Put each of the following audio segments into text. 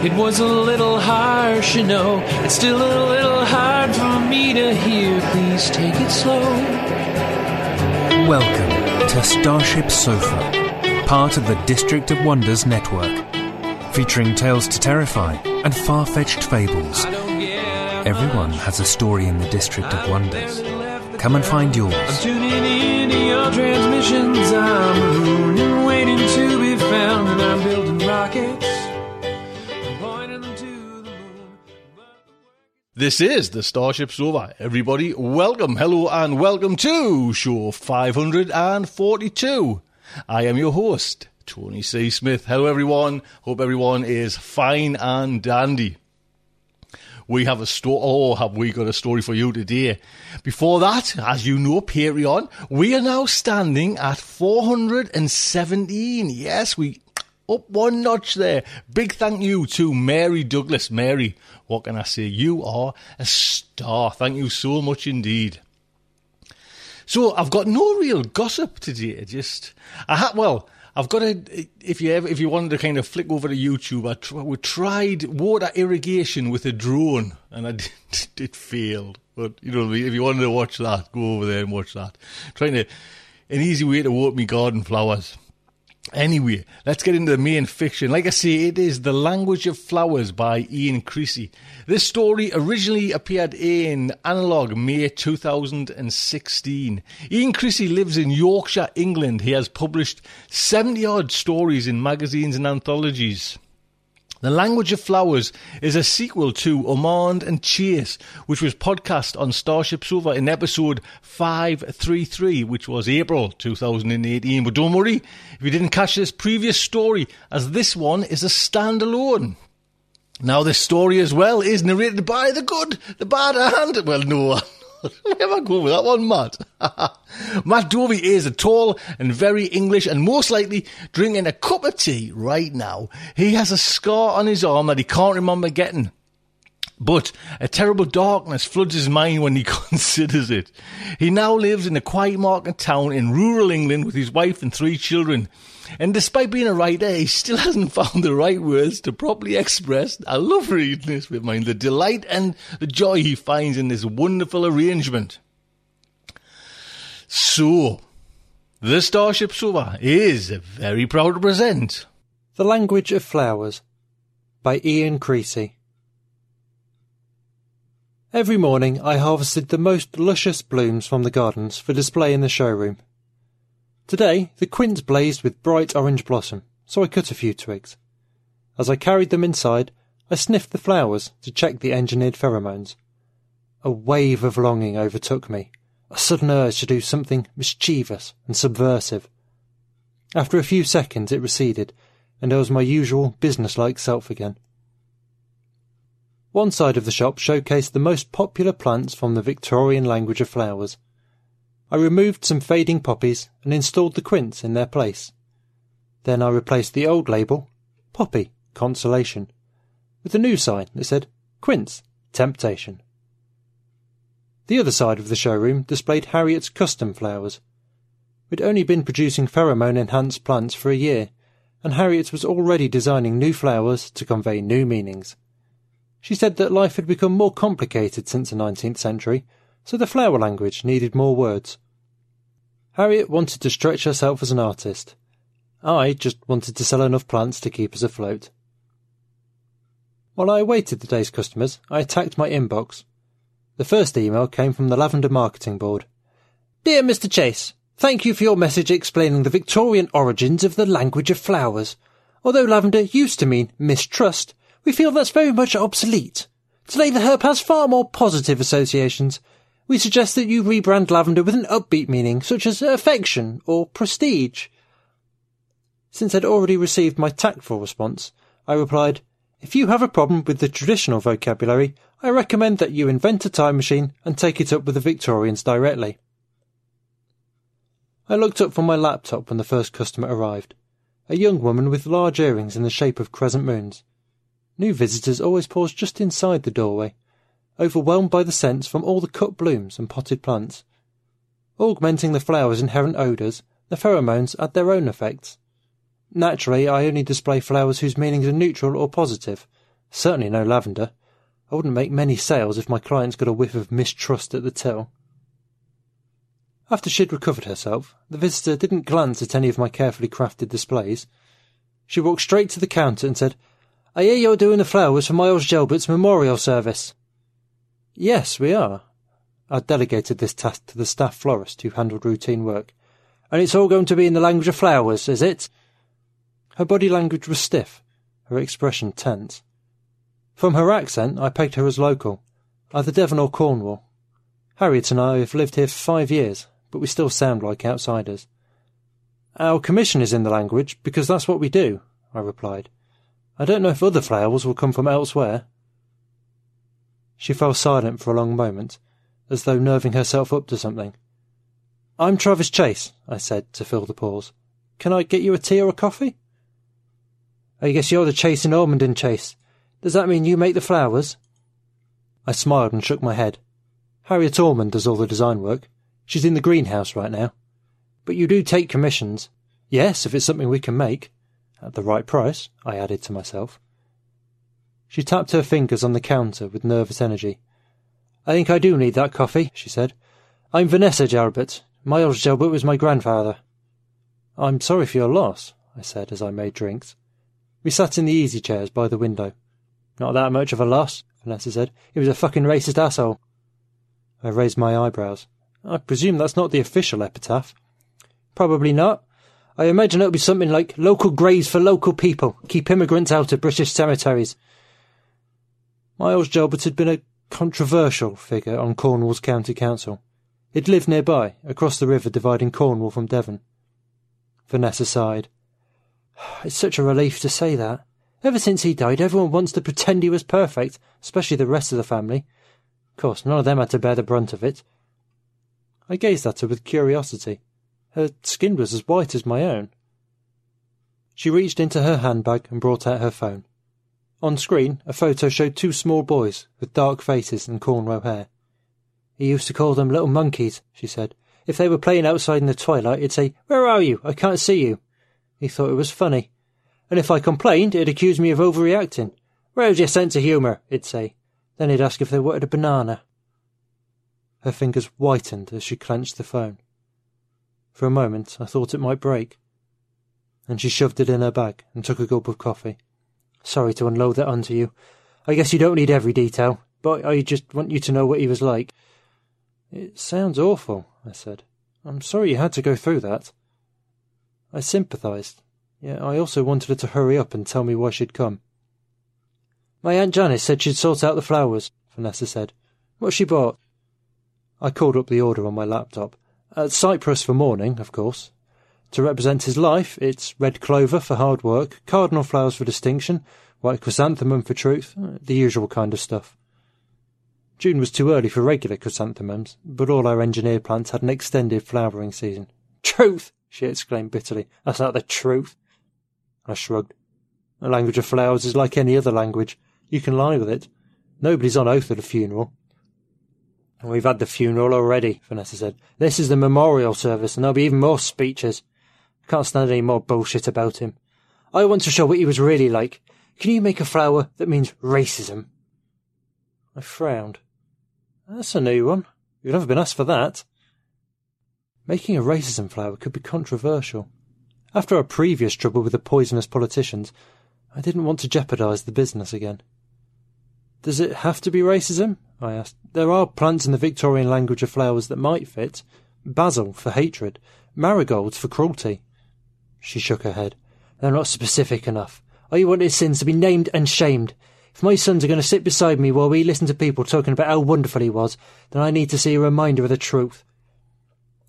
It was a little harsh, you know. It's still a little hard for me to hear. Please take it slow. Welcome to Starship Sofa, part of the District of Wonders network, featuring tales to terrify and far-fetched fables. Everyone has a story in the District of Wonders. Come and find yours. I'm tuning in to your transmissions. I'm a moon and waiting to be found, and I'm building rockets. This is the Starship Sofa. Everybody, welcome. Hello and welcome to show 542. I am your host, Tony C. Smith. Hello, everyone. Hope everyone is fine and dandy. We have a story. Oh, have we got a story for you today? Before that, as you know, Patreon, we are now standing at 417. Yes, we up one notch there. Big thank you to Mary Douglas. Mary, what can I say? You are a star. Thank you so much indeed. So I've got no real gossip today. Just I've got a. If you wanted to kind of flick over to YouTube, we tried water irrigation with a drone, and it failed. But you know, if you wanted to watch that, go over there and watch that. An easy way to water me garden flowers. Anyway, let's get into the main fiction. Like I say, it is The Language of Flowers by Ian Creasey. This story originally appeared in Analog, May 2016. Ian Creasey lives in Yorkshire, England. He has published 70-odd stories in magazines and anthologies. The Language of Flowers is a sequel to Ormonde and Chase, which was podcast on Starship Sofa in episode 533, which was April 2018. But don't worry if you didn't catch this previous story, as this one is a standalone. Now, this story as well is narrated by the good, the bad, and... well, no... where am I going with that one, Matt? Matt Dovey is a tall and very English and most likely drinking a cup of tea right now. He has a scar on his arm that he can't remember getting. But a terrible darkness floods his mind when he considers it. He now lives in a quiet market town in rural England with his wife and three children. And despite being a writer, he still hasn't found the right words to properly express. I love reading this with mine. The delight and the joy he finds in this wonderful arrangement. So, the Starship Sofa is very proud to present The Language of Flowers by Ian Creasey. Every morning I harvested the most luscious blooms from the gardens for display in the showroom. Today the quince blazed with bright orange blossom, so I cut a few twigs. As I carried them inside, I sniffed the flowers to check the engineered pheromones. A wave of longing overtook me, a sudden urge to do something mischievous and subversive. After a few seconds it receded, and I was my usual businesslike self again. One side of the shop showcased the most popular plants from the Victorian Language of Flowers. I removed some fading poppies and installed the quince in their place. Then I replaced the old label, Poppy, Consolation, with a new sign that said, Quince, Temptation. The other side of the showroom displayed Harriet's custom flowers. We'd only been producing pheromone-enhanced plants for a year, and Harriet was already designing new flowers to convey new meanings. She said that life had become more complicated since the 19th century, so the flower language needed more words. Harriet wanted to stretch herself as an artist. I just wanted to sell enough plants to keep us afloat. While I awaited the day's customers, I attacked my inbox. The first email came from the Lavender Marketing Board. Dear Mr. Chase, thank you for your message explaining the Victorian origins of the language of flowers. Although lavender used to mean mistrust, we feel that's very much obsolete. Today the herb has far more positive associations. We suggest that you rebrand lavender with an upbeat meaning, such as affection or prestige. Since I'd already received my tactful response, I replied, If you have a problem with the traditional vocabulary, I recommend that you invent a time machine and take it up with the Victorians directly. I looked up from my laptop when the first customer arrived, a young woman with large earrings in the shape of crescent moons. New visitors always pause just inside the doorway, overwhelmed by the scents from all the cut blooms and potted plants. Augmenting the flower's inherent odours, the pheromones add their own effects. Naturally, I only display flowers whose meanings are neutral or positive, certainly no lavender. I wouldn't make many sales if my clients got a whiff of mistrust at the till. After she'd recovered herself, the visitor didn't glance at any of my carefully crafted displays. She walked straight to the counter and said, "I hear you're doing the flowers for Miles Jalbert's memorial service." "Yes, we are." I delegated this task to the staff florist who handled routine work. "And it's all going to be in the language of flowers, is it?" Her body language was stiff, her expression tense. From her accent, I pegged her as local, either Devon or Cornwall. Harriet and I have lived here for 5 years, but we still sound like outsiders. "Our commission is in the language, because that's what we do," I replied. "I don't know if other flowers will come from elsewhere." She fell silent for a long moment, as though nerving herself up to something. "I'm Travis Chase," I said, to fill the pause. "Can I get you a tea or a coffee?" "I guess you're the Chase in Ormonde and Chase. Does that mean you make the flowers?" I smiled and shook my head. "Harriet Ormond does all the design work. She's in the greenhouse right now. But you do take commissions." "Yes, if it's something we can make. At the right price," I added to myself. She tapped her fingers on the counter with nervous energy. "I think I do need that coffee," she said. "I'm Vanessa Jalbert. Miles Jalbert was my grandfather." "I'm sorry for your loss," I said as I made drinks. We sat in the easy chairs by the window. "Not that much of a loss," Vanessa said. "He was a fucking racist asshole." I raised my eyebrows. "I presume that's not the official epitaph." "Probably not. I imagine it'll be something like, 'Local graves for local people. Keep immigrants out of British cemeteries.'" Miles Jalbert had been a controversial figure on Cornwall's county council. He'd lived nearby, across the river dividing Cornwall from Devon. Vanessa sighed. "It's such a relief to say that. Ever since he died, everyone wants to pretend he was perfect, especially the rest of the family. Of course, none of them had to bear the brunt of it." I gazed at her with curiosity. Her skin was as white as my own. She reached into her handbag and brought out her phone. On screen, a photo showed two small boys with dark faces and cornrow hair. "He used to call them little monkeys," she said. "If they were playing outside in the twilight, he'd say, 'Where are you? I can't see you.' He thought it was funny. And if I complained, he'd accuse me of overreacting. 'Where's your sense of humour?' he'd say. Then he'd ask if they wanted a banana." Her fingers whitened as she clenched the phone. For a moment, I thought it might break. And she shoved it in her bag and took a gulp of coffee. "Sorry to unload that onto you. I guess you don't need every detail, but I just want you to know what he was like." "It sounds awful," I said. "I'm sorry you had to go through that." I sympathised. Yet I also wanted her to hurry up and tell me why she'd come. "My Aunt Janice said she'd sort out the flowers," Vanessa said. "What she bought?" I called up the order on my laptop. Cypress for mourning, of course. To represent his life, it's red clover for hard work, cardinal flowers for distinction, white chrysanthemum for truth, the usual kind of stuff. June was too early for regular chrysanthemums, but all our engineer plants had an extended flowering season. "Truth!" she exclaimed bitterly. "That's not the truth." I shrugged. "The language of flowers is like any other language. You can lie with it. Nobody's on oath at a funeral." "We've had the funeral already," Vanessa said. "This is the memorial service, and there'll be even more speeches. I can't stand any more bullshit about him. I want to show what he was really like. Can you make a flower that means racism?" I frowned. "That's a new one. You've never been asked for that." Making a racism flower could be controversial. After our previous trouble with the poisonous politicians, I didn't want to jeopardise the business again. "Does it have to be racism?" I asked. "There are plants in the Victorian language of flowers that might fit. Basil for hatred, marigolds for cruelty." She shook her head. "They're not specific enough. I want his sins to be named and shamed. If my sons are going to sit beside me while we listen to people talking about how wonderful he was, then I need to see a reminder of the truth."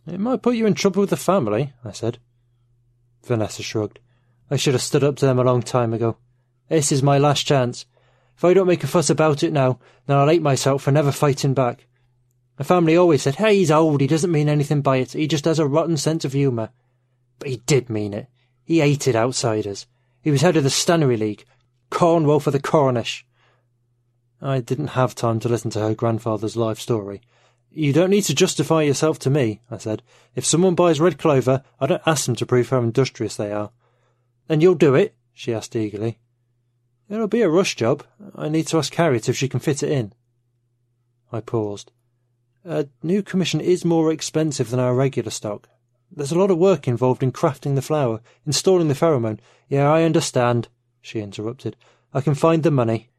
"It might put you in trouble with the family," I said. Vanessa shrugged. "I should have stood up to them a long time ago. This is my last chance. If I don't make a fuss about it now, then I'll hate myself for never fighting back. My family always said, hey, he's old, he doesn't mean anything by it, he just has a rotten sense of humour. But he did mean it. He hated outsiders. He was head of the Stannery League. Cornwall for the Cornish. I didn't have time to listen to her grandfather's life story. You don't need to justify yourself to me, I said. If someone buys red clover, I don't ask them to prove how industrious they are. And you'll do it? She asked eagerly. It'll be a rush job. I need to ask Harriet if she can fit it in. I paused. A new commission is more expensive than our regular stock. There's a lot of work involved in crafting the flower, installing the pheromone. Yeah, I understand, she interrupted. I can find the money.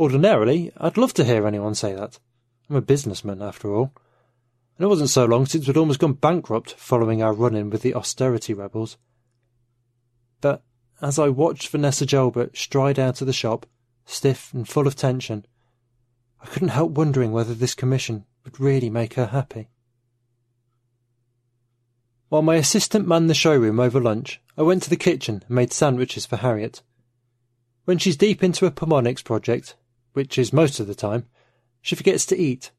Ordinarily, I'd love to hear anyone say that. I'm a businessman, after all. And it wasn't so long since we'd almost gone bankrupt following our run-in with the austerity rebels. But as I watched Vanessa Jalbert stride out of the shop, stiff and full of tension, I couldn't help wondering whether this commission would really make her happy. While my assistant manned the showroom over lunch, I went to the kitchen and made sandwiches for Harriet. When she's deep into a pulmonics project, which is most of the time, she forgets to eat.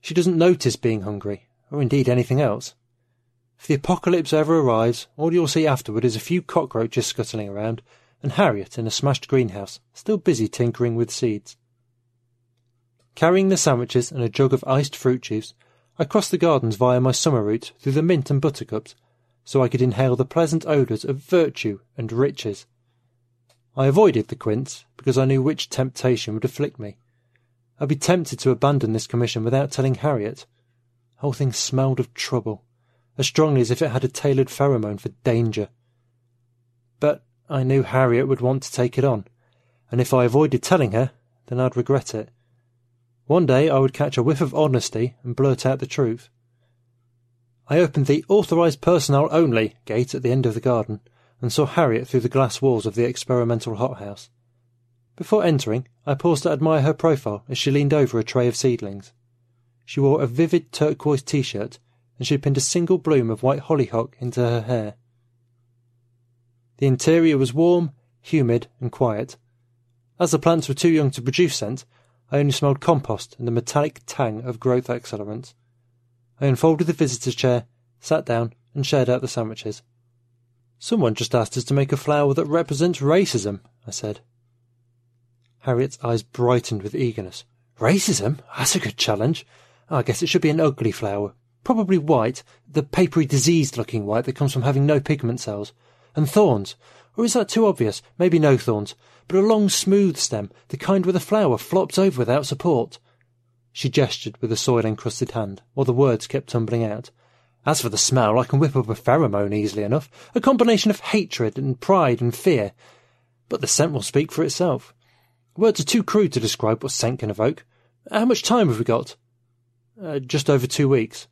She doesn't notice being hungry, or indeed anything else. If the apocalypse ever arrives, all you'll see afterward is a few cockroaches scuttling around, and Harriet in a smashed greenhouse, still busy tinkering with seeds. Carrying the sandwiches and a jug of iced fruit juice, I crossed the gardens via my summer route through the mint and buttercups, so I could inhale the pleasant odours of virtue and riches. I avoided the quince, because I knew which temptation would afflict me. I'd be tempted to abandon this commission without telling Harriet. The whole thing smelled of trouble, as strongly as if it had a tailored pheromone for danger. But I knew Harriet would want to take it on, and if I avoided telling her, then I'd regret it. One day I would catch a whiff of honesty and blurt out the truth. I opened the authorised personnel only gate at the end of the garden and saw Harriet through the glass walls of the experimental hothouse. Before entering, I paused to admire her profile as she leaned over a tray of seedlings. She wore a vivid turquoise T-shirt and she pinned a single bloom of white hollyhock into her hair. The interior was warm, humid and quiet. As the plants were too young to produce scent, I only smelled compost and the metallic tang of growth accelerants. I unfolded the visitor's chair, sat down, and shared out the sandwiches. Someone just asked us to make a flower that represents racism, I said. Harriet's eyes brightened with eagerness. Racism? That's a good challenge. I guess it should be an ugly flower. Probably white, the papery diseased-looking white that comes from having no pigment cells. And thorns. Or is that too obvious? Maybe no thorns. But a long, smooth stem, the kind where the flower flops over without support. She gestured with a soil-encrusted hand, while the words kept tumbling out. As for the smell, I can whip up a pheromone easily enough, a combination of hatred and pride and fear. But the scent will speak for itself. Words are too crude to describe what scent can evoke. How much time have we got? Just over 2 weeks.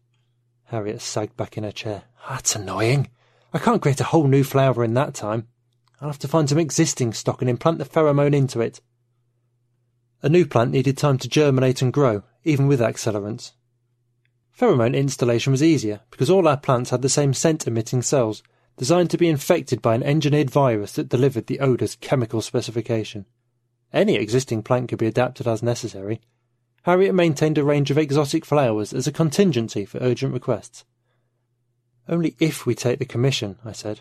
Harriet sagged back in her chair. That's annoying. I can't create a whole new flower in that time. I'll have to find some existing stock and implant the pheromone into it. A new plant needed time to germinate and grow, even with accelerants. Pheromone installation was easier, because all our plants had the same scent-emitting cells, designed to be infected by an engineered virus that delivered the odour's chemical specification. Any existing plant could be adapted as necessary. Harriet maintained a range of exotic flowers as a contingency for urgent requests. Only if we take the commission, I said.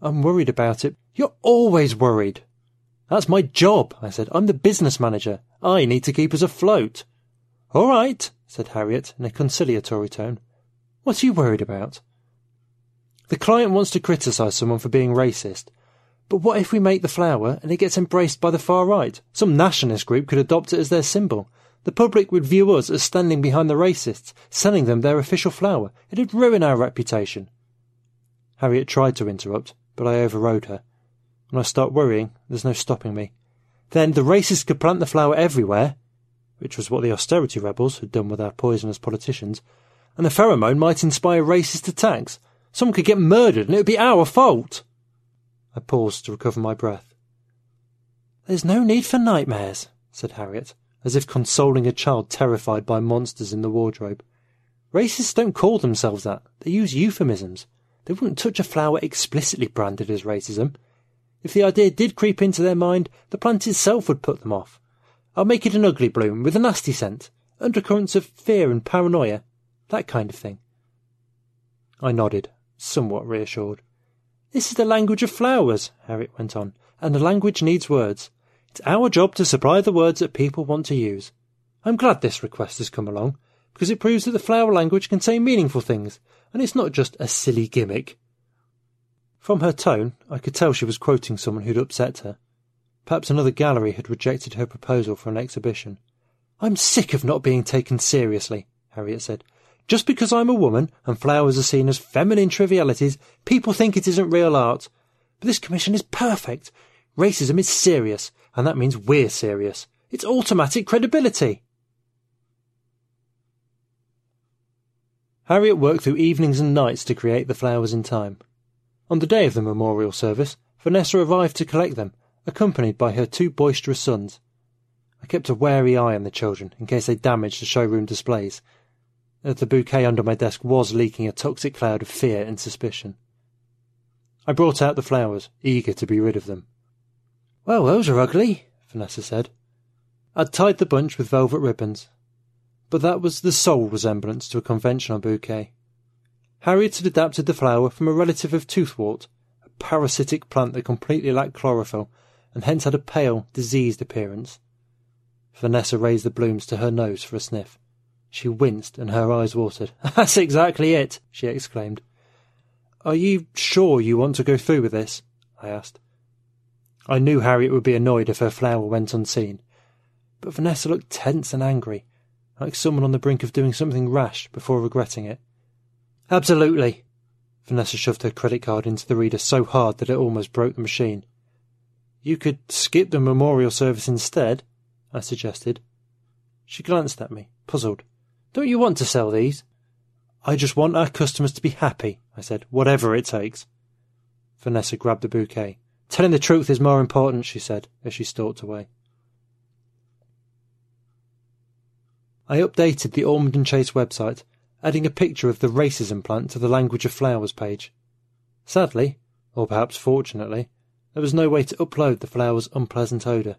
I'm worried about it. You're always worried. That's my job, I said. I'm the business manager. I need to keep us afloat. All right, said Harriet in a conciliatory tone. What are you worried about? The client wants to criticise someone for being racist. But what if we make the flower and it gets embraced by the far right? Some nationalist group could adopt it as their symbol. The public would view us as standing behind the racists, selling them their official flower. It'd ruin our reputation. Harriet tried to interrupt, but I overrode her. When I start worrying, there's no stopping me. Then the racists could plant the flower everywhere, which was what the austerity rebels had done with our poisonous politicians, and the pheromone might inspire racist attacks. Someone could get murdered and it would be our fault. I paused to recover my breath. There's no need for nightmares, said Harriet, as if consoling a child terrified by monsters in the wardrobe. Racists don't call themselves that. They use euphemisms. They wouldn't touch a flower explicitly branded as racism. If the idea did creep into their mind, the plant itself would put them off. I'll make it an ugly bloom with a nasty scent, undercurrents of fear and paranoia, that kind of thing. I nodded, somewhat reassured. This is the language of flowers, Harriet went on, and the language needs words. It's our job to supply the words that people want to use. I'm glad this request has come along, because it proves that the flower language can say meaningful things, and it's not just a silly gimmick. From her tone, I could tell she was quoting someone who'd upset her. Perhaps another gallery had rejected her proposal for an exhibition. I'm sick of not being taken seriously, Harriet said. Just because I'm a woman and flowers are seen as feminine trivialities, people think it isn't real art. But this commission is perfect. Racism is serious, and that means we're serious. It's automatic credibility. Harriet worked through evenings and nights to create the flowers in time. On the day of the memorial service, Vanessa arrived to collect them, accompanied by her two boisterous sons. I kept a wary eye on the children in case they damaged the showroom displays. The bouquet under my desk was leaking a toxic cloud of fear and suspicion. I brought out the flowers, eager to be rid of them. Well, those are ugly, Vanessa said. I'd tied the bunch with velvet ribbons, but that was the sole resemblance to a conventional bouquet. Harriet had adapted the flower from a relative of toothwort, a parasitic plant that completely lacked chlorophyll, and hence had a pale, diseased appearance. Vanessa raised the blooms to her nose for a sniff. She winced and her eyes watered. "That's exactly it," she exclaimed. "Are you sure you want to go through with this?" I asked. I knew Harriet would be annoyed if her flower went unseen, but Vanessa looked tense and angry, like someone on the brink of doing something rash before regretting it. "Absolutely!" Vanessa shoved her credit card into the reader so hard that it almost broke the machine. "You could skip the memorial service instead," I suggested. She glanced at me, puzzled. "Don't you want to sell these?" "I just want our customers to be happy," I said, "whatever it takes." Vanessa grabbed the bouquet. "Telling the truth is more important," she said, as she stalked away. I updated the Ormonde and Chase website, adding a picture of the racism plant to the Language of Flowers page. Sadly, or perhaps fortunately, there was no way to upload the flower's unpleasant odour.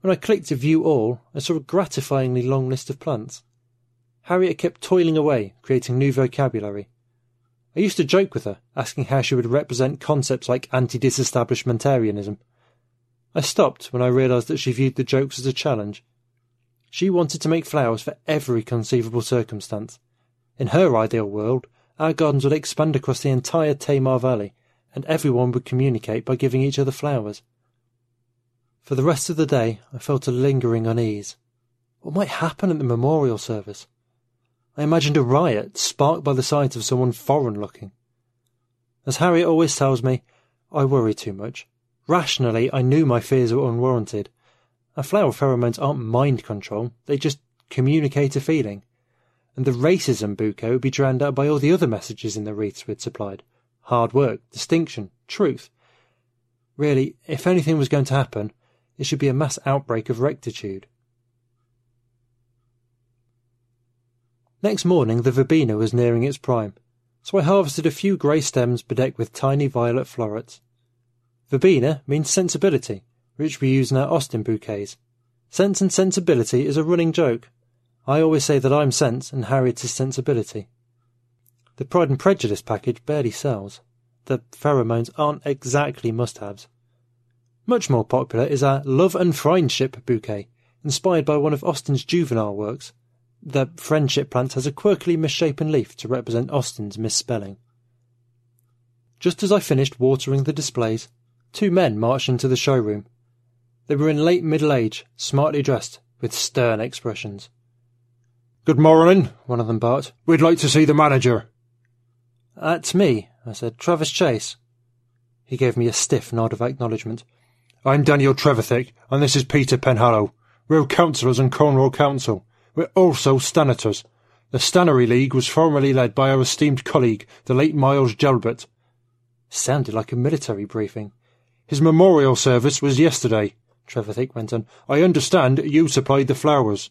When I clicked to view all, I saw a gratifyingly long list of plants. Harriet kept toiling away, creating new vocabulary. I used to joke with her, asking how she would represent concepts like anti-disestablishmentarianism. I stopped when I realised that she viewed the jokes as a challenge. She wanted to make flowers for every conceivable circumstance. In her ideal world, our gardens would expand across the entire Tamar Valley, and everyone would communicate by giving each other flowers. For the rest of the day, I felt a lingering unease. What might happen at the memorial service? I imagined a riot sparked by the sight of someone foreign-looking. As Harriet always tells me, I worry too much. Rationally, I knew my fears were unwarranted. Our flower pheromones aren't mind control, they just communicate a feeling. And the racism bouquet would be drowned out by all the other messages in the wreaths we'd supplied. Hard work, distinction, truth. Really, if anything was going to happen, it should be a mass outbreak of rectitude. Next morning the verbena was nearing its prime, so I harvested a few grey stems bedecked with tiny violet florets. Verbena means sensibility, which we use in our Austin bouquets. Sense and sensibility is a running joke. I always say that I'm sense and Harriet is sensibility. The Pride and Prejudice package barely sells. The pheromones aren't exactly must-haves. Much more popular is our Love and Friendship bouquet, inspired by one of Austin's juvenile works. The friendship plant has a quirkily misshapen leaf to represent Austin's misspelling. Just as I finished watering the displays, two men marched into the showroom. They were in late middle age, smartly dressed, with stern expressions. "Good morning," one of them barked. "We'd like to see the manager." "That's me," I said. "Travis Chase." He gave me a stiff nod of acknowledgement. "I'm Daniel Trevithick, and this is Peter Penhallow. We're councillors in Cornwall Council. We're also Stannators. The Stannery League was formerly led by our esteemed colleague, the late Miles Jalbert." Sounded like a military briefing. "His memorial service was yesterday," Trevithick went on. "I understand you supplied the flowers."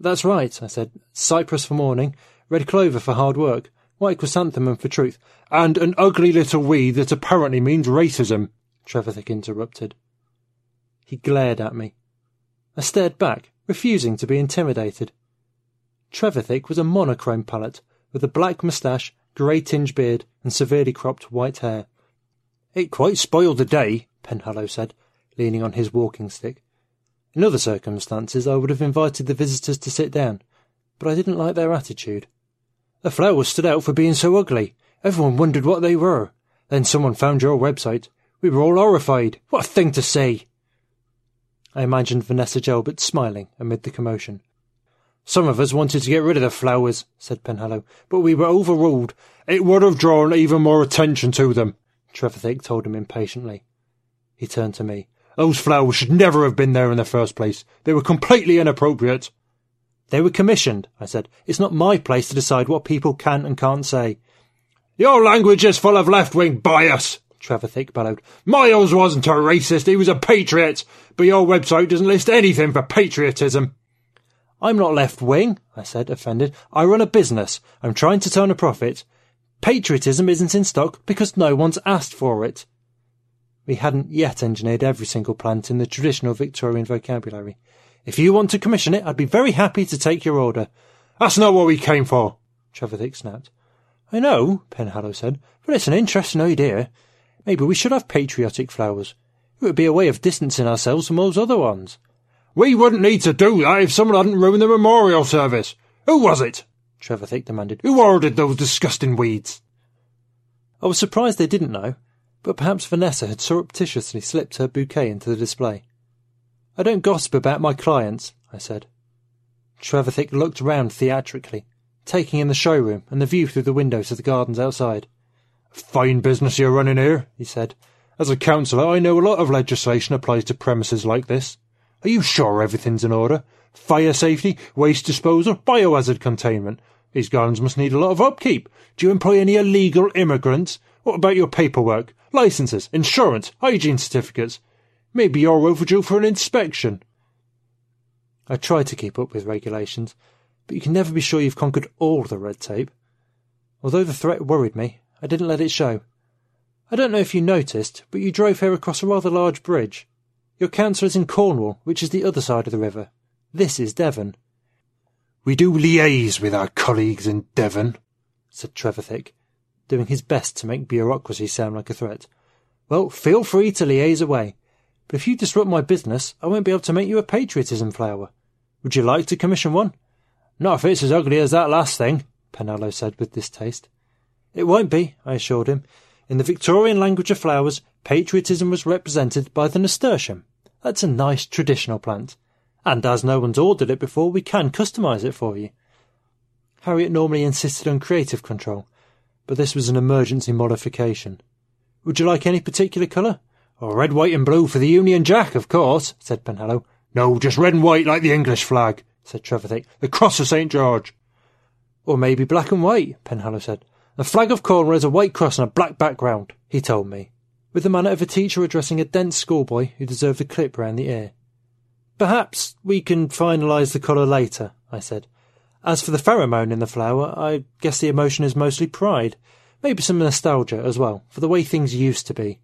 "That's right," I said. "Cypress for mourning, red clover for hard work, white chrysanthemum for truth." "And an ugly little weed that apparently means racism," Trevithick interrupted. He glared at me. I stared back, refusing to be intimidated. Trevithick was a monochrome palette, with a black moustache, grey-tinged beard, and severely cropped white hair. "It quite spoiled the day," Penhallow said, leaning on his walking stick. In other circumstances I would have invited the visitors to sit down, but I didn't like their attitude. "The flowers stood out for being so ugly. Everyone wondered what they were. Then someone found your website. We were all horrified. What a thing to say!" I imagined Vanessa Jalbert smiling amid the commotion. "Some of us wanted to get rid of the flowers," said Penhallow, "but we were overruled." "It would have drawn even more attention to them," Trevithick told him impatiently. He turned to me. "Those flowers should never have been there in the first place. They were completely inappropriate." "They were commissioned," I said. "It's not my place to decide what people can and can't say." "Your language is full of left-wing bias," Trevithick bellowed. "Miles wasn't a racist, he was a patriot, but your website doesn't list anything for patriotism." "I'm not left-wing," I said, offended. "I run a business. I'm trying to turn a profit. Patriotism isn't in stock because no one's asked for it." We hadn't yet engineered every single plant in the traditional Victorian vocabulary. "If you want to commission it, I'd be very happy to take your order." "That's not what we came for," Trevithick snapped. "I know," Penhallow said, "but it's an interesting idea. Maybe we should have patriotic flowers. It would be a way of distancing ourselves from those other ones." "We wouldn't need to do that if someone hadn't ruined the memorial service. Who was it?" Trevithick demanded. "Who ordered those disgusting weeds?" I was surprised they didn't know, but perhaps Vanessa had surreptitiously slipped her bouquet into the display. "I don't gossip about my clients," I said. Trevithick looked round theatrically, taking in the showroom and the view through the windows to the gardens outside. "Fine business you're running here," he said. "As a councillor, I know a lot of legislation applies to premises like this. Are you sure everything's in order? Fire safety, waste disposal, biohazard containment. These gardens must need a lot of upkeep. Do you employ any illegal immigrants? What about your paperwork? Licences, insurance, hygiene certificates? Maybe you're overdue for an inspection." I try to keep up with regulations, but you can never be sure you've conquered all the red tape. Although the threat worried me, I didn't let it show. "I don't know if you noticed, but you drove here across a rather large bridge. Your council is in Cornwall, which is the other side of the river. This is Devon." "We do liaise with our colleagues in Devon," said Trevithick, doing his best to make bureaucracy sound like a threat. "Well, feel free to liaise away. But if you disrupt my business, I won't be able to make you a patriotism flower. Would you like to commission one?" "Not if it's as ugly as that last thing," Penhallow said with distaste. "It won't be," I assured him. "In the Victorian language of flowers, patriotism was represented by the nasturtium. That's a nice traditional plant. And as no one's ordered it before, we can customise it for you." Harriet normally insisted on creative control, but this was an emergency modification. "Would you like any particular colour?" "Oh, red, white and blue for the Union Jack, of course," said Penhallow. "No, just red and white like the English flag," said Trevithick. "The cross of St. George." "Or maybe black and white," Penhallow said. "The flag of Cornwall is a white cross on a black background," he told me, with the manner of a teacher addressing a dense schoolboy who deserved a clip round the ear. "Perhaps we can finalise the colour later," I said. "As for the pheromone in the flower, I guess the emotion is mostly pride. Maybe some nostalgia as well, for the way things used to be."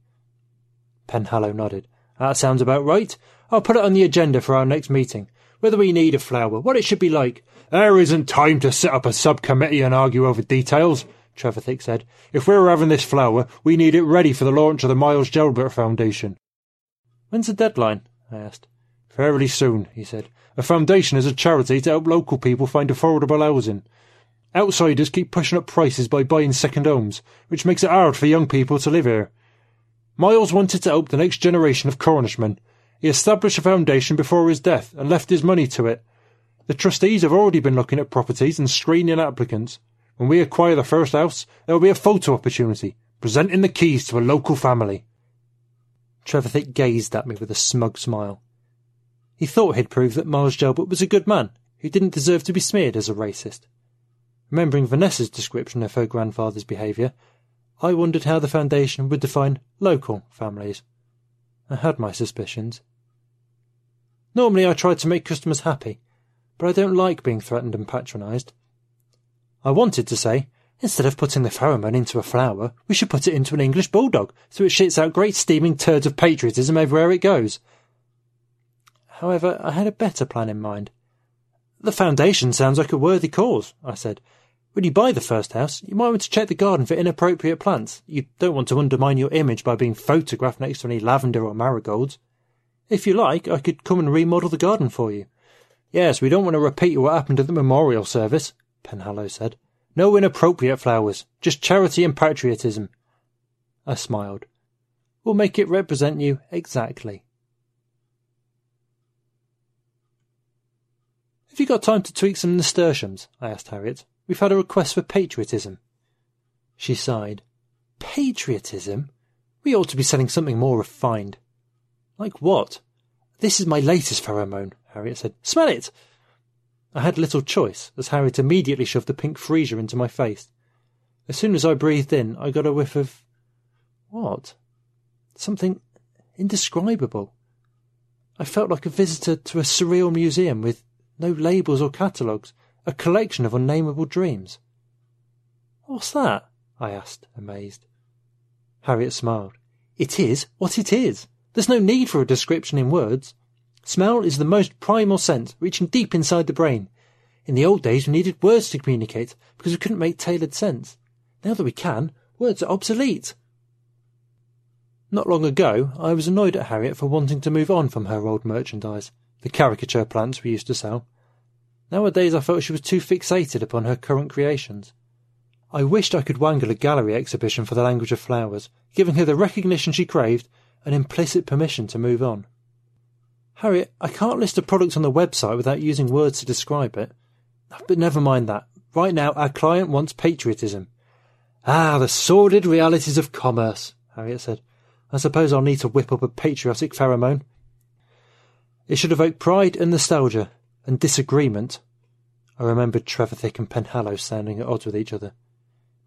Penhallow nodded. "That sounds about right. I'll put it on the agenda for our next meeting. Whether we need a flower, what it should be like." "There isn't time to set up a subcommittee and argue over details," Trevithick said. "If we're having this flower, we need it ready for the launch of the Miles Jalbert Foundation." "When's the deadline?" I asked. "Fairly soon," he said. "The foundation is a charity to help local people find affordable housing. Outsiders keep pushing up prices by buying second homes, which makes it hard for young people to live here. Miles wanted to help the next generation of Cornishmen. He established a foundation before his death and left his money to it. The trustees have already been looking at properties and screening applicants. When we acquire the first house, there will be a photo opportunity, presenting the keys to a local family." Trevithick gazed at me with a smug smile. He thought he'd proved that Miles Jalbert was a good man, who didn't deserve to be smeared as a racist. Remembering Vanessa's description of her grandfather's behaviour, I wondered how the foundation would define local families. I had my suspicions. Normally I try to make customers happy, but I don't like being threatened and patronised. I wanted to say, Instead of putting the pheromone into a flower, we should put it into an English bulldog, so it shits out great steaming turds of patriotism everywhere it goes. However, I had a better plan in mind. The foundation sounds like a worthy cause, I said. When you buy the first house, you might want to check the garden for inappropriate plants. You don't want to undermine your image by being photographed next to any lavender or marigolds. If you like, I could come and remodel the garden for you. Yes, we don't want to repeat what happened at the memorial service, Penhallow said. No inappropriate flowers, just charity and patriotism. I smiled. We'll make it represent you exactly. Have you got time to tweak some nasturtiums? I asked Harriet. We've had a request for patriotism. She sighed. Patriotism? We ought to be selling something more refined. Like what? This is my latest pheromone, Harriet said. Smell it! I had little choice, as Harriet immediately shoved the pink freesia into my face. As soon as I breathed in, I got a whiff of... what? Something indescribable. I felt like a visitor to a surreal museum with no labels or catalogues, a collection of unnameable dreams. What's that? I asked, amazed. Harriet smiled. It is what it is. There's no need for a description in words. Smell is the most primal sense, reaching deep inside the brain. In the old days, we needed words to communicate, because we couldn't make tailored sense. Now that we can, words are obsolete. Not long ago, I was annoyed at Harriet for wanting to move on from her old merchandise, the caricature plants we used to sell. Nowadays, I felt she was too fixated upon her current creations. I wished I could wangle a gallery exhibition for The Language of Flowers, giving her the recognition she craved and implicit permission to move on. Harriet, I can't list a product on the website without using words to describe it. But never mind that. Right now, our client wants patriotism. Ah, the sordid realities of commerce, Harriet said. I suppose I'll need to whip up a patriotic pheromone. It should evoke pride and nostalgia, and disagreement. I remembered Trevithick and Penhallow sounding at odds with each other.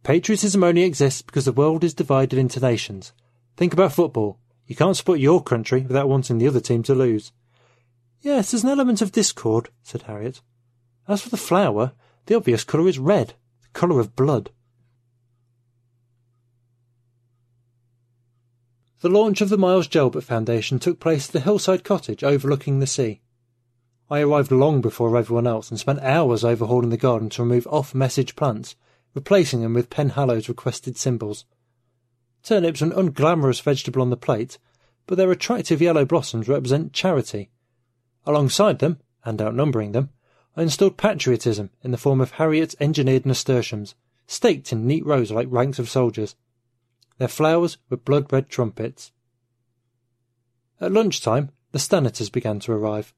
Patriotism only exists because the world is divided into nations. Think about football. You can't support your country without wanting the other team to lose. Yes, there's an element of discord, said Harriet. As for the flower, the obvious colour is red, the colour of blood. The launch of the Miles Jalbert Foundation took place at the hillside cottage overlooking the sea. I arrived long before everyone else and spent hours overhauling the garden to remove off-message plants, replacing them with Penhallow's requested symbols. Turnips are an unglamorous vegetable on the plate, but their attractive yellow blossoms represent charity. Alongside them, and outnumbering them, I installed patriotism in the form of Harriet's engineered nasturtiums, staked in neat rows like ranks of soldiers. Their flowers were blood-red trumpets. At lunchtime, the Stannators began to arrive.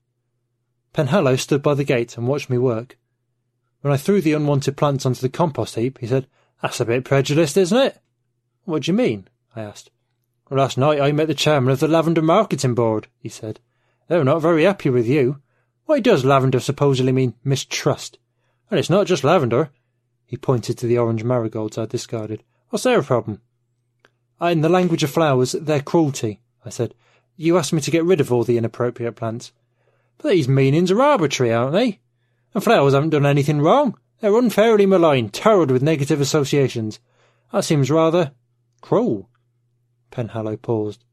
Penhallow stood by the gate and watched me work. When I threw the unwanted plants onto the compost heap, he said, "That's a bit prejudiced, isn't it?" "What do you mean?" I asked. "Well, last night I met the chairman of the Lavender Marketing Board," he said. "They're not very happy with you. Why does lavender supposedly mean mistrust? And it's not just lavender." He pointed to the orange marigolds I discarded. "What's their problem?" "In The Language of Flowers, they're cruelty," I said. "You asked me to get rid of all the inappropriate plants." "But these meanings are arbitrary, aren't they? And flowers haven't done anything wrong. They're unfairly maligned, tarred with negative associations. That seems rather... cruel." Penhallow paused.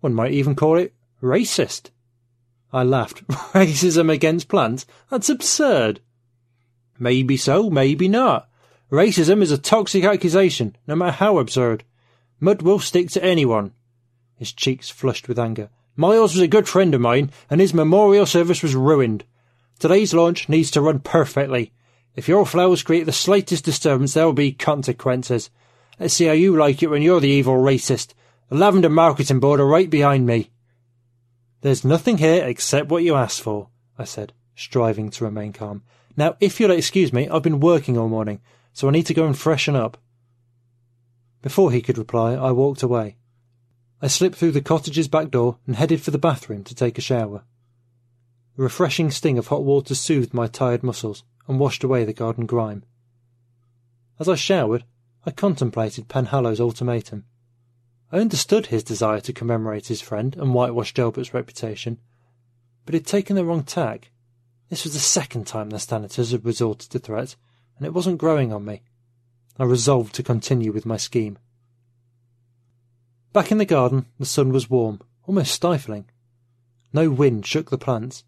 "One might even call it racist." I laughed. "Racism against plants? That's absurd." "Maybe so, maybe not. Racism is a toxic accusation, no matter how absurd. Mud will stick to anyone." His cheeks flushed with anger. "Miles was a good friend of mine, and his memorial service was ruined. Today's launch needs to run perfectly. If your flowers create the slightest disturbance, there will be consequences. Let's see how you like it when you're the evil racist. The Lavender Marketing Board are right behind me." "There's nothing here except what you asked for," I said, striving to remain calm. "Now, if you'll excuse me, I've been working all morning, so I need to go and freshen up." Before he could reply, I walked away. I slipped through the cottage's back door and headed for the bathroom to take a shower. The refreshing sting of hot water soothed my tired muscles and washed away the garden grime. As I showered, I contemplated Penhallow's ultimatum. I understood his desire to commemorate his friend and whitewash Jalbert's reputation, but he'd taken the wrong tack. This was the second time the Stannators had resorted to threat, and it wasn't growing on me. I resolved to continue with my scheme. Back in the garden, the sun was warm, almost stifling. No wind shook the plants.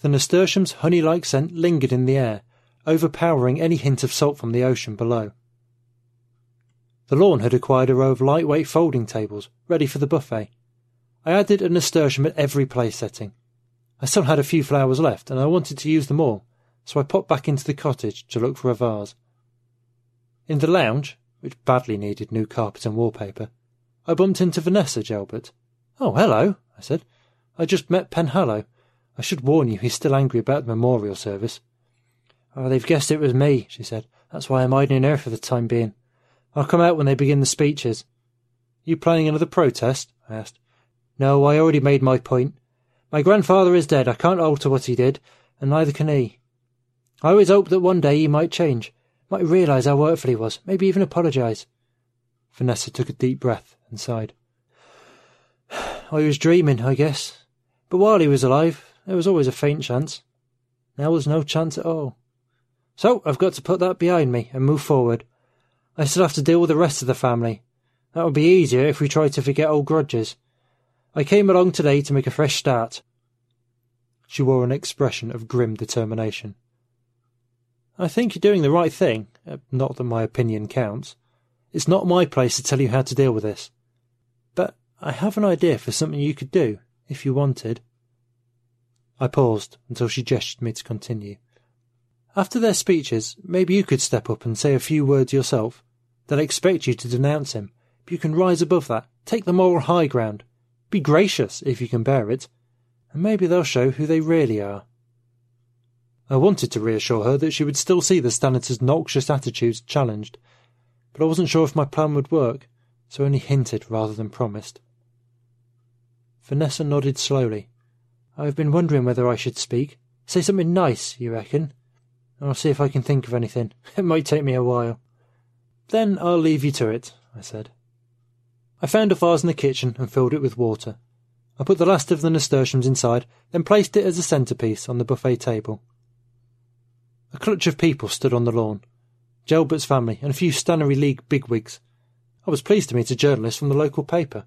The nasturtium's honey-like scent lingered in the air, overpowering any hint of salt from the ocean below. The lawn had acquired a row of lightweight folding tables, ready for the buffet. I added a nasturtium at every place setting. I still had a few flowers left, and I wanted to use them all, so I popped back into the cottage to look for a vase. In the lounge, which badly needed new carpet and wallpaper, I bumped into Vanessa Jalbert. "Oh, hello," I said. "I just met Penhallow. I should warn you he's still angry about the memorial service." "Oh, they've guessed it was me," she said. "That's why I'm hiding her for the time being. I'll come out when they begin the speeches." "You planning another protest?" I asked. "No, I already made my point. My grandfather is dead. I can't alter what he did, and neither can he. I always hoped that one day he might change, might realise how hurtful he was, maybe even apologise." Vanessa took a deep breath and sighed. "I was dreaming, I guess. But while he was alive, there was always a faint chance. Now there's no chance at all. So I've got to put that behind me and move forward. I still have to deal with the rest of the family. That would be easier if we tried to forget old grudges. I came along today to make a fresh start." She wore an expression of grim determination. "I think you're doing the right thing. Not that my opinion counts. It's not my place to tell you how to deal with this. But I have an idea for something you could do, if you wanted." I paused until she gestured me to continue. "After their speeches, maybe you could step up and say a few words yourself. They'll expect you to denounce him, but you can rise above that, take the moral high ground. Be gracious, if you can bear it, and maybe they'll show who they really are." I wanted to reassure her that she would still see the Stannards' noxious attitudes challenged, but I wasn't sure if my plan would work, so only hinted rather than promised. Vanessa nodded slowly. "I've been wondering whether I should speak. Say something nice, you reckon? I'll see if I can think of anything. It might take me a while." "Then I'll leave you to it," I said. I found a vase in the kitchen and filled it with water. I put the last of the nasturtiums inside, then placed it as a centrepiece on the buffet table. A clutch of people stood on the lawn. Jalbert's family and a few Stannery League bigwigs. I was pleased to meet a journalist from the local paper.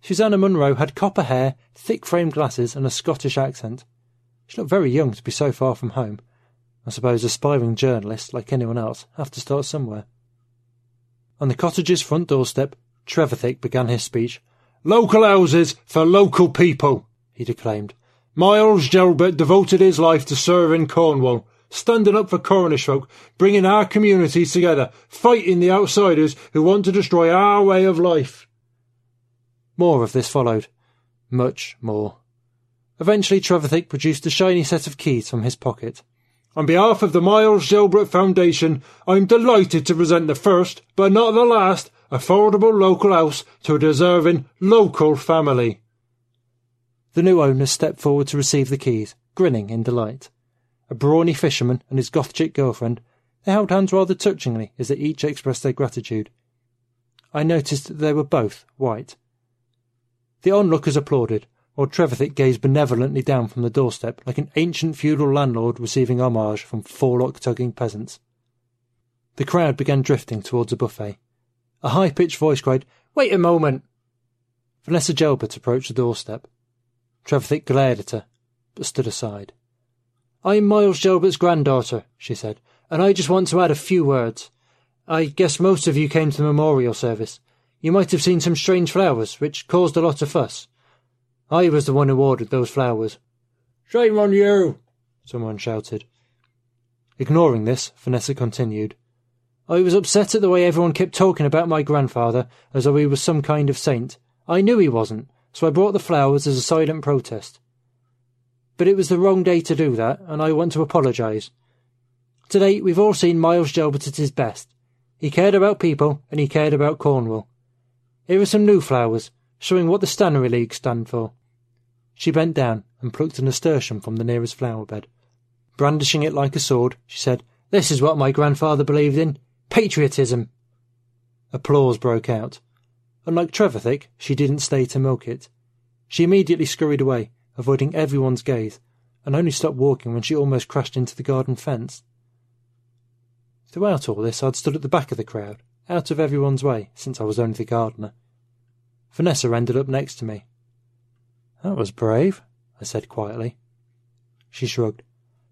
Susanna Munro had copper hair, thick-framed glasses and a Scottish accent. She looked very young to be so far from home. I suppose aspiring journalists, like anyone else, have to start somewhere. On the cottage's front doorstep, Trevithick began his speech. "Local houses for local people," he declaimed. "Miles Jalbert devoted his life to serving Cornwall, standing up for Cornish folk, bringing our communities together, fighting the outsiders who want to destroy our way of life." More of this followed. Much more. Eventually Trevithick produced a shiny set of keys from his pocket. "On behalf of the Miles Jalbert Foundation, I'm delighted to present the first, but not the last, affordable local house to a deserving local family." The new owner stepped forward to receive the keys, grinning in delight. A brawny fisherman and his Gothic girlfriend, they held hands rather touchingly as they each expressed their gratitude. I noticed that they were both white. The onlookers applauded, while Trevithick gazed benevolently down from the doorstep like an ancient feudal landlord receiving homage from forelock-tugging peasants. The crowd began drifting towards a buffet. A high-pitched voice cried, "Wait a moment!" Vanessa Jalbert approached the doorstep. Trevithick glared at her, but stood aside. "I'm Miles Jalbert's granddaughter," she said, "and I just want to add a few words. I guess most of you came to the memorial service. You might have seen some strange flowers, which caused a lot of fuss. I was the one who ordered those flowers." "Shame on you!" someone shouted. Ignoring this, Vanessa continued. "I was upset at the way everyone kept talking about my grandfather, as though he was some kind of saint. I knew he wasn't, so I brought the flowers as a silent protest. But it was the wrong day to do that, and I want to apologise. Today we've all seen Miles Jalbert at his best. He cared about people, and he cared about Cornwall. Here are some new flowers, showing what the Stannery League stand for." She bent down and plucked a nasturtium from the nearest flower bed. Brandishing it like a sword, she said, "This is what my grandfather believed in. Patriotism!" Applause broke out. Unlike Trevithick, she didn't stay to milk it. She immediately scurried away, avoiding everyone's gaze, and only stopped walking when she almost crashed into the garden fence. Throughout all this I'd stood at the back of the crowd, out of everyone's way, since I was only the gardener. Vanessa ended up next to me. "That was brave," I said quietly. She shrugged.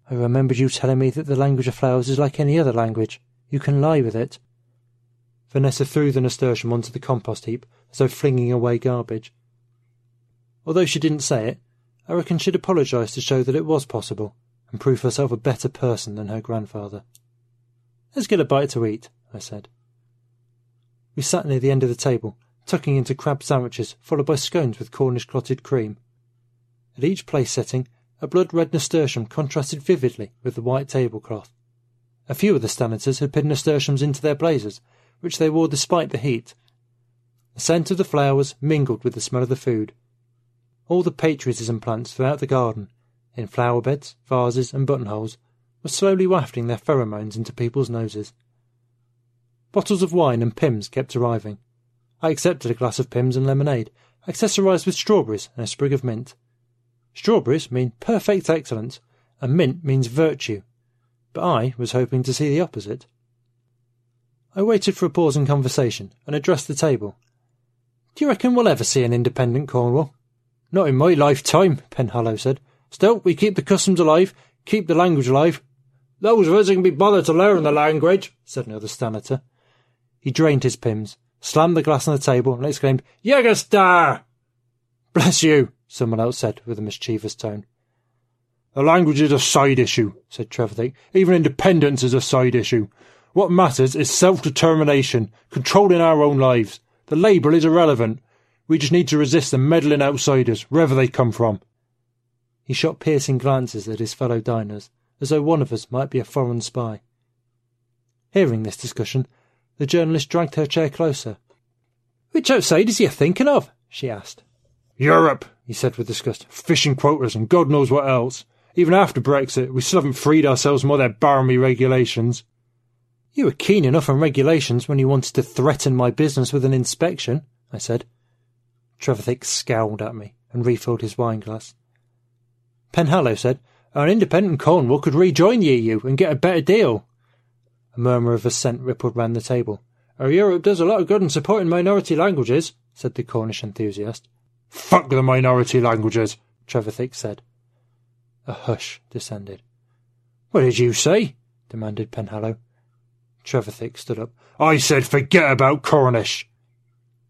"I remembered you telling me that the language of flowers is like any other language. You can lie with it." Vanessa threw the nasturtium onto the compost heap, as though flinging away garbage. Although she didn't say it, I reckon she'd apologise to show that it was possible, and prove herself a better person than her grandfather. "Let's get a bite to eat," I said. We sat near the end of the table, tucking into crab sandwiches, followed by scones with Cornish clotted cream. At each place setting, a blood-red nasturtium contrasted vividly with the white tablecloth. A few of the Stannators had pinned nasturtiums into their blazers, which they wore despite the heat. The scent of the flowers mingled with the smell of the food. All the patriotism plants throughout the garden, in flower beds, vases, and buttonholes, were slowly wafting their pheromones into people's noses. Bottles of wine and Pimm's kept arriving. I accepted a glass of Pimm's and lemonade, accessorised with strawberries and a sprig of mint. Strawberries mean perfect excellence, and mint means virtue, but I was hoping to see the opposite. I waited for a pause in conversation, and addressed the table. "Do you reckon we'll ever see an independent Cornwall?" "Not in my lifetime," Penhallow said. "Still, we keep the customs alive, keep the language alive." "Those of us who can be bothered to learn the language," said another Stanator. He drained his Pimm's, slammed the glass on the table, and exclaimed, "Jägerstar!" "Bless you," someone else said, with a mischievous tone. "The language is a side issue," said Trevithick. "Even independence is a side issue. What matters is self-determination, controlling our own lives. The label is irrelevant. We just need to resist the meddling outsiders, wherever they come from." He shot piercing glances at his fellow diners, as though one of us might be a foreign spy. Hearing this discussion, the journalist dragged her chair closer. "Which outsiders are you thinking of?" she asked. "Europe," he said with disgust. "Fishing quotas and God knows what else. Even after Brexit, we still haven't freed ourselves from all their barmy regulations." "You were keen enough on regulations when you wanted to threaten my business with an inspection," I said. Trevithick scowled at me and refilled his wine-glass. Penhallow said, "An independent Cornwall could rejoin the EU and get a better deal." A murmur of assent rippled round the table. "Our Europe does a lot of good in supporting minority languages," said the Cornish enthusiast. "Fuck the minority languages," Trevithick said. A hush descended. "What did you say?" demanded Penhallow. Trevithick stood up. "I said forget about Cornish."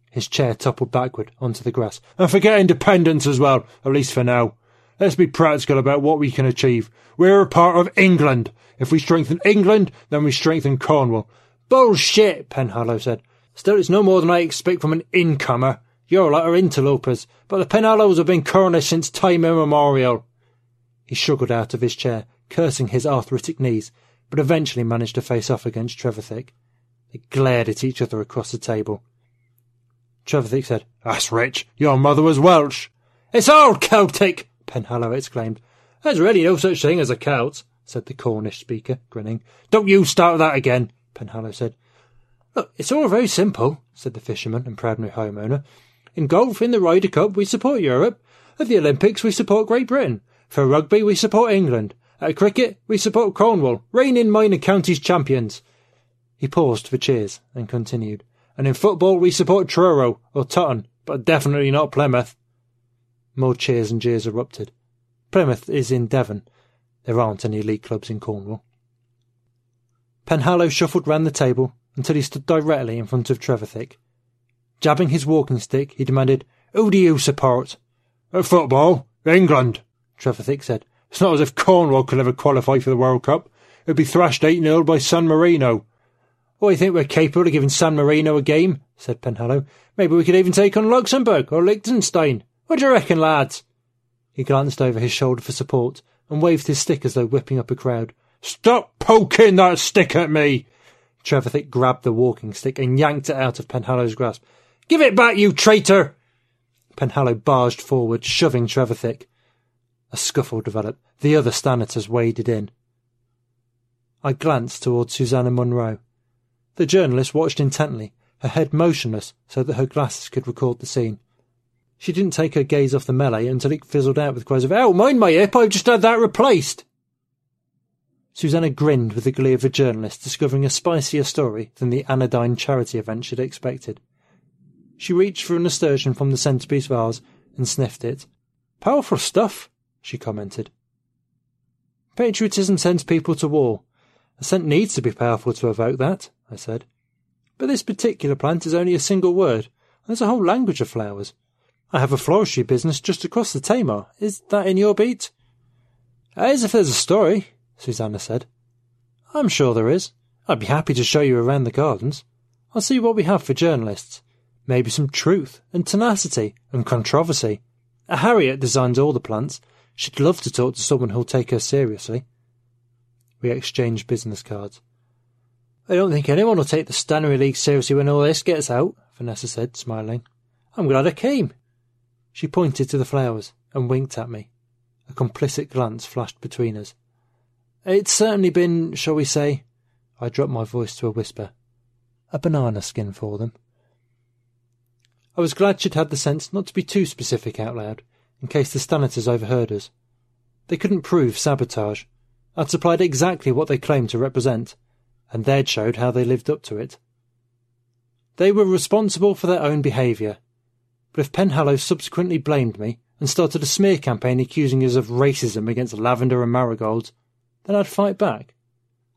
His chair toppled backward onto the grass. "And forget independence as well, at least for now. Let's be practical about what we can achieve. We're a part of England. If we strengthen England, then we strengthen Cornwall." "Bullshit," Penhallow said. "Still, it's no more than I expect from an incomer. You're a lot of interlopers, but the Penhallows have been Cornish since time immemorial." He struggled out of his chair, cursing his arthritic knees, but eventually managed to face off against Trevithick. They glared at each other across the table. Trevithick said, "That's rich. Your mother was Welsh." "It's all Celtic," Penhallow exclaimed. "There's really no such thing as a Celt," said the Cornish speaker, grinning. "Don't you start that again," Penhallow said. "Look, it's all very simple," said the fisherman and proud new homeowner. "In golf, in the Ryder Cup, we support Europe. At the Olympics, we support Great Britain. For rugby, we support England. At cricket, we support Cornwall, reigning minor counties champions." He paused for cheers and continued. "And in football, we support Truro or Tottenham, but definitely not Plymouth." More cheers and jeers erupted. Plymouth is in Devon. There aren't any league clubs in Cornwall. Penhallow shuffled round the table until he stood directly in front of Trevithick. Jabbing his walking stick, he demanded, "Who do you support?" "At football, England," Trevithick said. "It's not as if Cornwall could ever qualify for the World Cup. It would be thrashed 8-0 by San Marino." "Oh, I think we're capable of giving San Marino a game," said Penhallow. "Maybe we could even take on Luxembourg or Liechtenstein. What do you reckon, lads?" He glanced over his shoulder for support and waved his stick as though whipping up a crowd. "Stop poking that stick at me!" Trevithick grabbed the walking stick and yanked it out of Penhallow's grasp. "Give it back, you traitor!" Penhallow barged forward, shoving Trevithick. A scuffle developed. The other Stannators waded in. I glanced towards Susanna Munro. The journalist watched intently, her head motionless so that her glasses could record the scene. She didn't take her gaze off the melee until it fizzled out with cries of, "Ow, mind my hip, I've just had that replaced!" Susanna grinned with the glee of a journalist discovering a spicier story than the anodyne charity event she'd expected. She reached for a nasturtium from the centrepiece vase and sniffed it. "Powerful stuff," she commented. "Patriotism sends people to war. A scent needs to be powerful to evoke that," I said. "But this particular plant is only a single word, and there's a whole language of flowers. I have a floristry business just across the Tamar. Is that in your beat?" "As if there's a story," Susanna said. "I'm sure there is. I'd be happy to show you around the gardens. I'll see what we have for journalists. Maybe some truth and tenacity and controversy. Harriet designs all the plants. She'd love to talk to someone who'll take her seriously." We exchanged business cards. "I don't think anyone will take the Stannery League seriously when all this gets out," Vanessa said, smiling. "I'm glad I came." She pointed to the flowers and winked at me. A complicit glance flashed between us. "It's certainly been, shall we say," I dropped my voice to a whisper, "a banana skin for them." I was glad she'd had the sense not to be too specific out loud, in case the Stanniters overheard us. They couldn't prove sabotage. I'd supplied exactly what they claimed to represent, and they'd showed how they lived up to it. They were responsible for their own behaviour, but if Penhallow subsequently blamed me and started a smear campaign accusing us of racism against lavender and marigolds, then I'd fight back.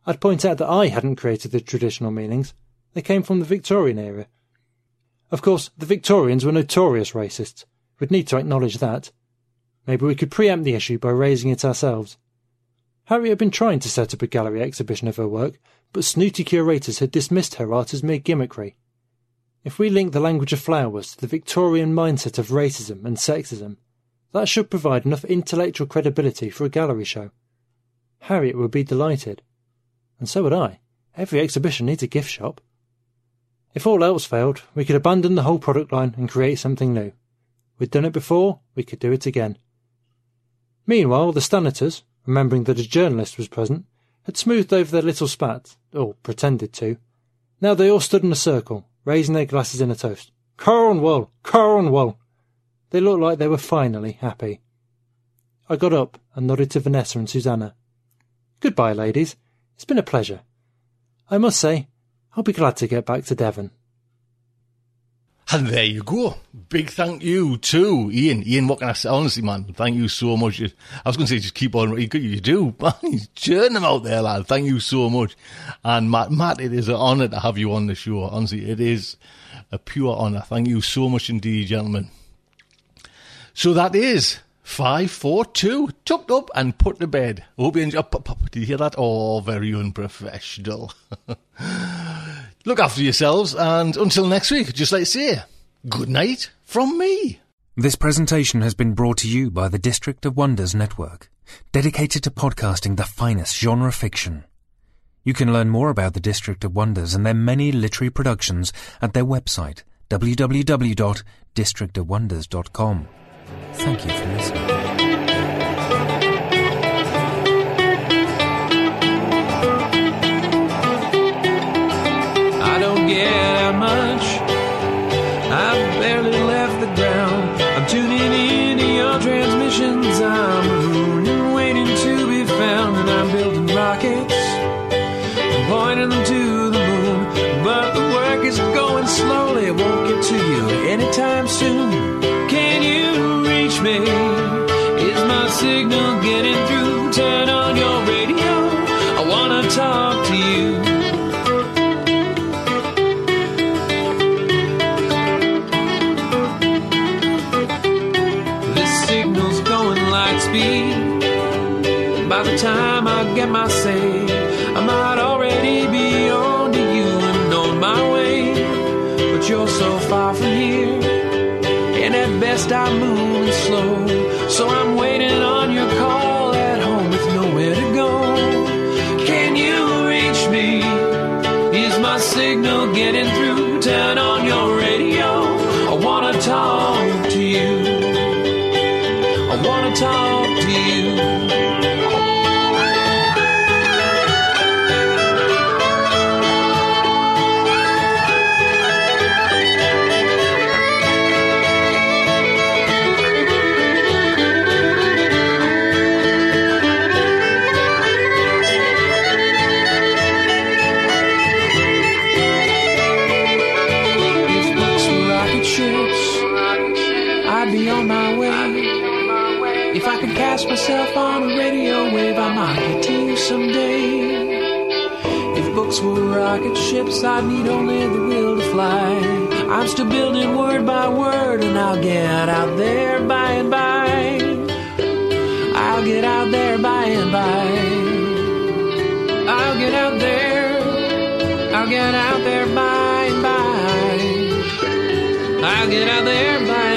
I'd point out that I hadn't created the traditional meanings. They came from the Victorian era. Of course, the Victorians were notorious racists. We'd need to acknowledge that. Maybe we could preempt the issue by raising it ourselves. Harriet had been trying to set up a gallery exhibition of her work, but snooty curators had dismissed her art as mere gimmickry. If we link the language of flowers to the Victorian mindset of racism and sexism, that should provide enough intellectual credibility for a gallery show. Harriet would be delighted. And so would I. Every exhibition needs a gift shop. If all else failed, we could abandon the whole product line and create something new. We'd done it before, we could do it again. Meanwhile, the Stanniters, remembering that a journalist was present, had smoothed over their little spat, or pretended to. Now they all stood in a circle, raising their glasses in a toast. "Cornwall! Cornwall!" They looked like they were finally happy. I got up and nodded to Vanessa and Susanna. "Goodbye, ladies. It's been a pleasure. I must say, I'll be glad to get back to Devon." And there you go. Big thank you to Ian. Ian, what can I say? Honestly, man, thank you so much. I was going to say just keep on. You do, man. He's churning them out there, lad. Thank you so much. And Matt, it is an honour to have you on the show. Honestly, it is a pure honour. Thank you so much indeed, gentlemen. So that is 542, tucked up and put to bed. I hope you enjoy. Did you hear that? Oh, very unprofessional. Look after yourselves, and until next week, just like I say, good night from me. This presentation has been brought to you by the District of Wonders Network, dedicated to podcasting the finest genre fiction. You can learn more about the District of Wonders and their many literary productions at their website, www.districtofwonders.com. Thank you for listening. I don't get out much. I've barely left the ground. I'm tuning in to your transmissions. I'm mooning, waiting to be found. And I'm building rockets and pointing them to the moon. But the work is going slowly. It won't get to you anytime soon. Can you reach me? Is my signal getting through? Turn on your radio. I wanna talk to you. This signal's going light speed. By the time I get my say, I might already be on to you and on my way. But you're so far from here. At best I'm moving slow, so I'm waiting on your call at home with nowhere to go. Can you reach me? Is my signal getting through? Turn on your radio. I wanna talk to you. I wanna talk to you. blast myself on a radio wave. I might get to you someday. If books were rocket ships, I'd need only the will to fly. I'm still building word by word, and I'll get out there by and by. I'll get out there by and by. I'll get out there. I'll get out there by and by. I'll get out there by and by.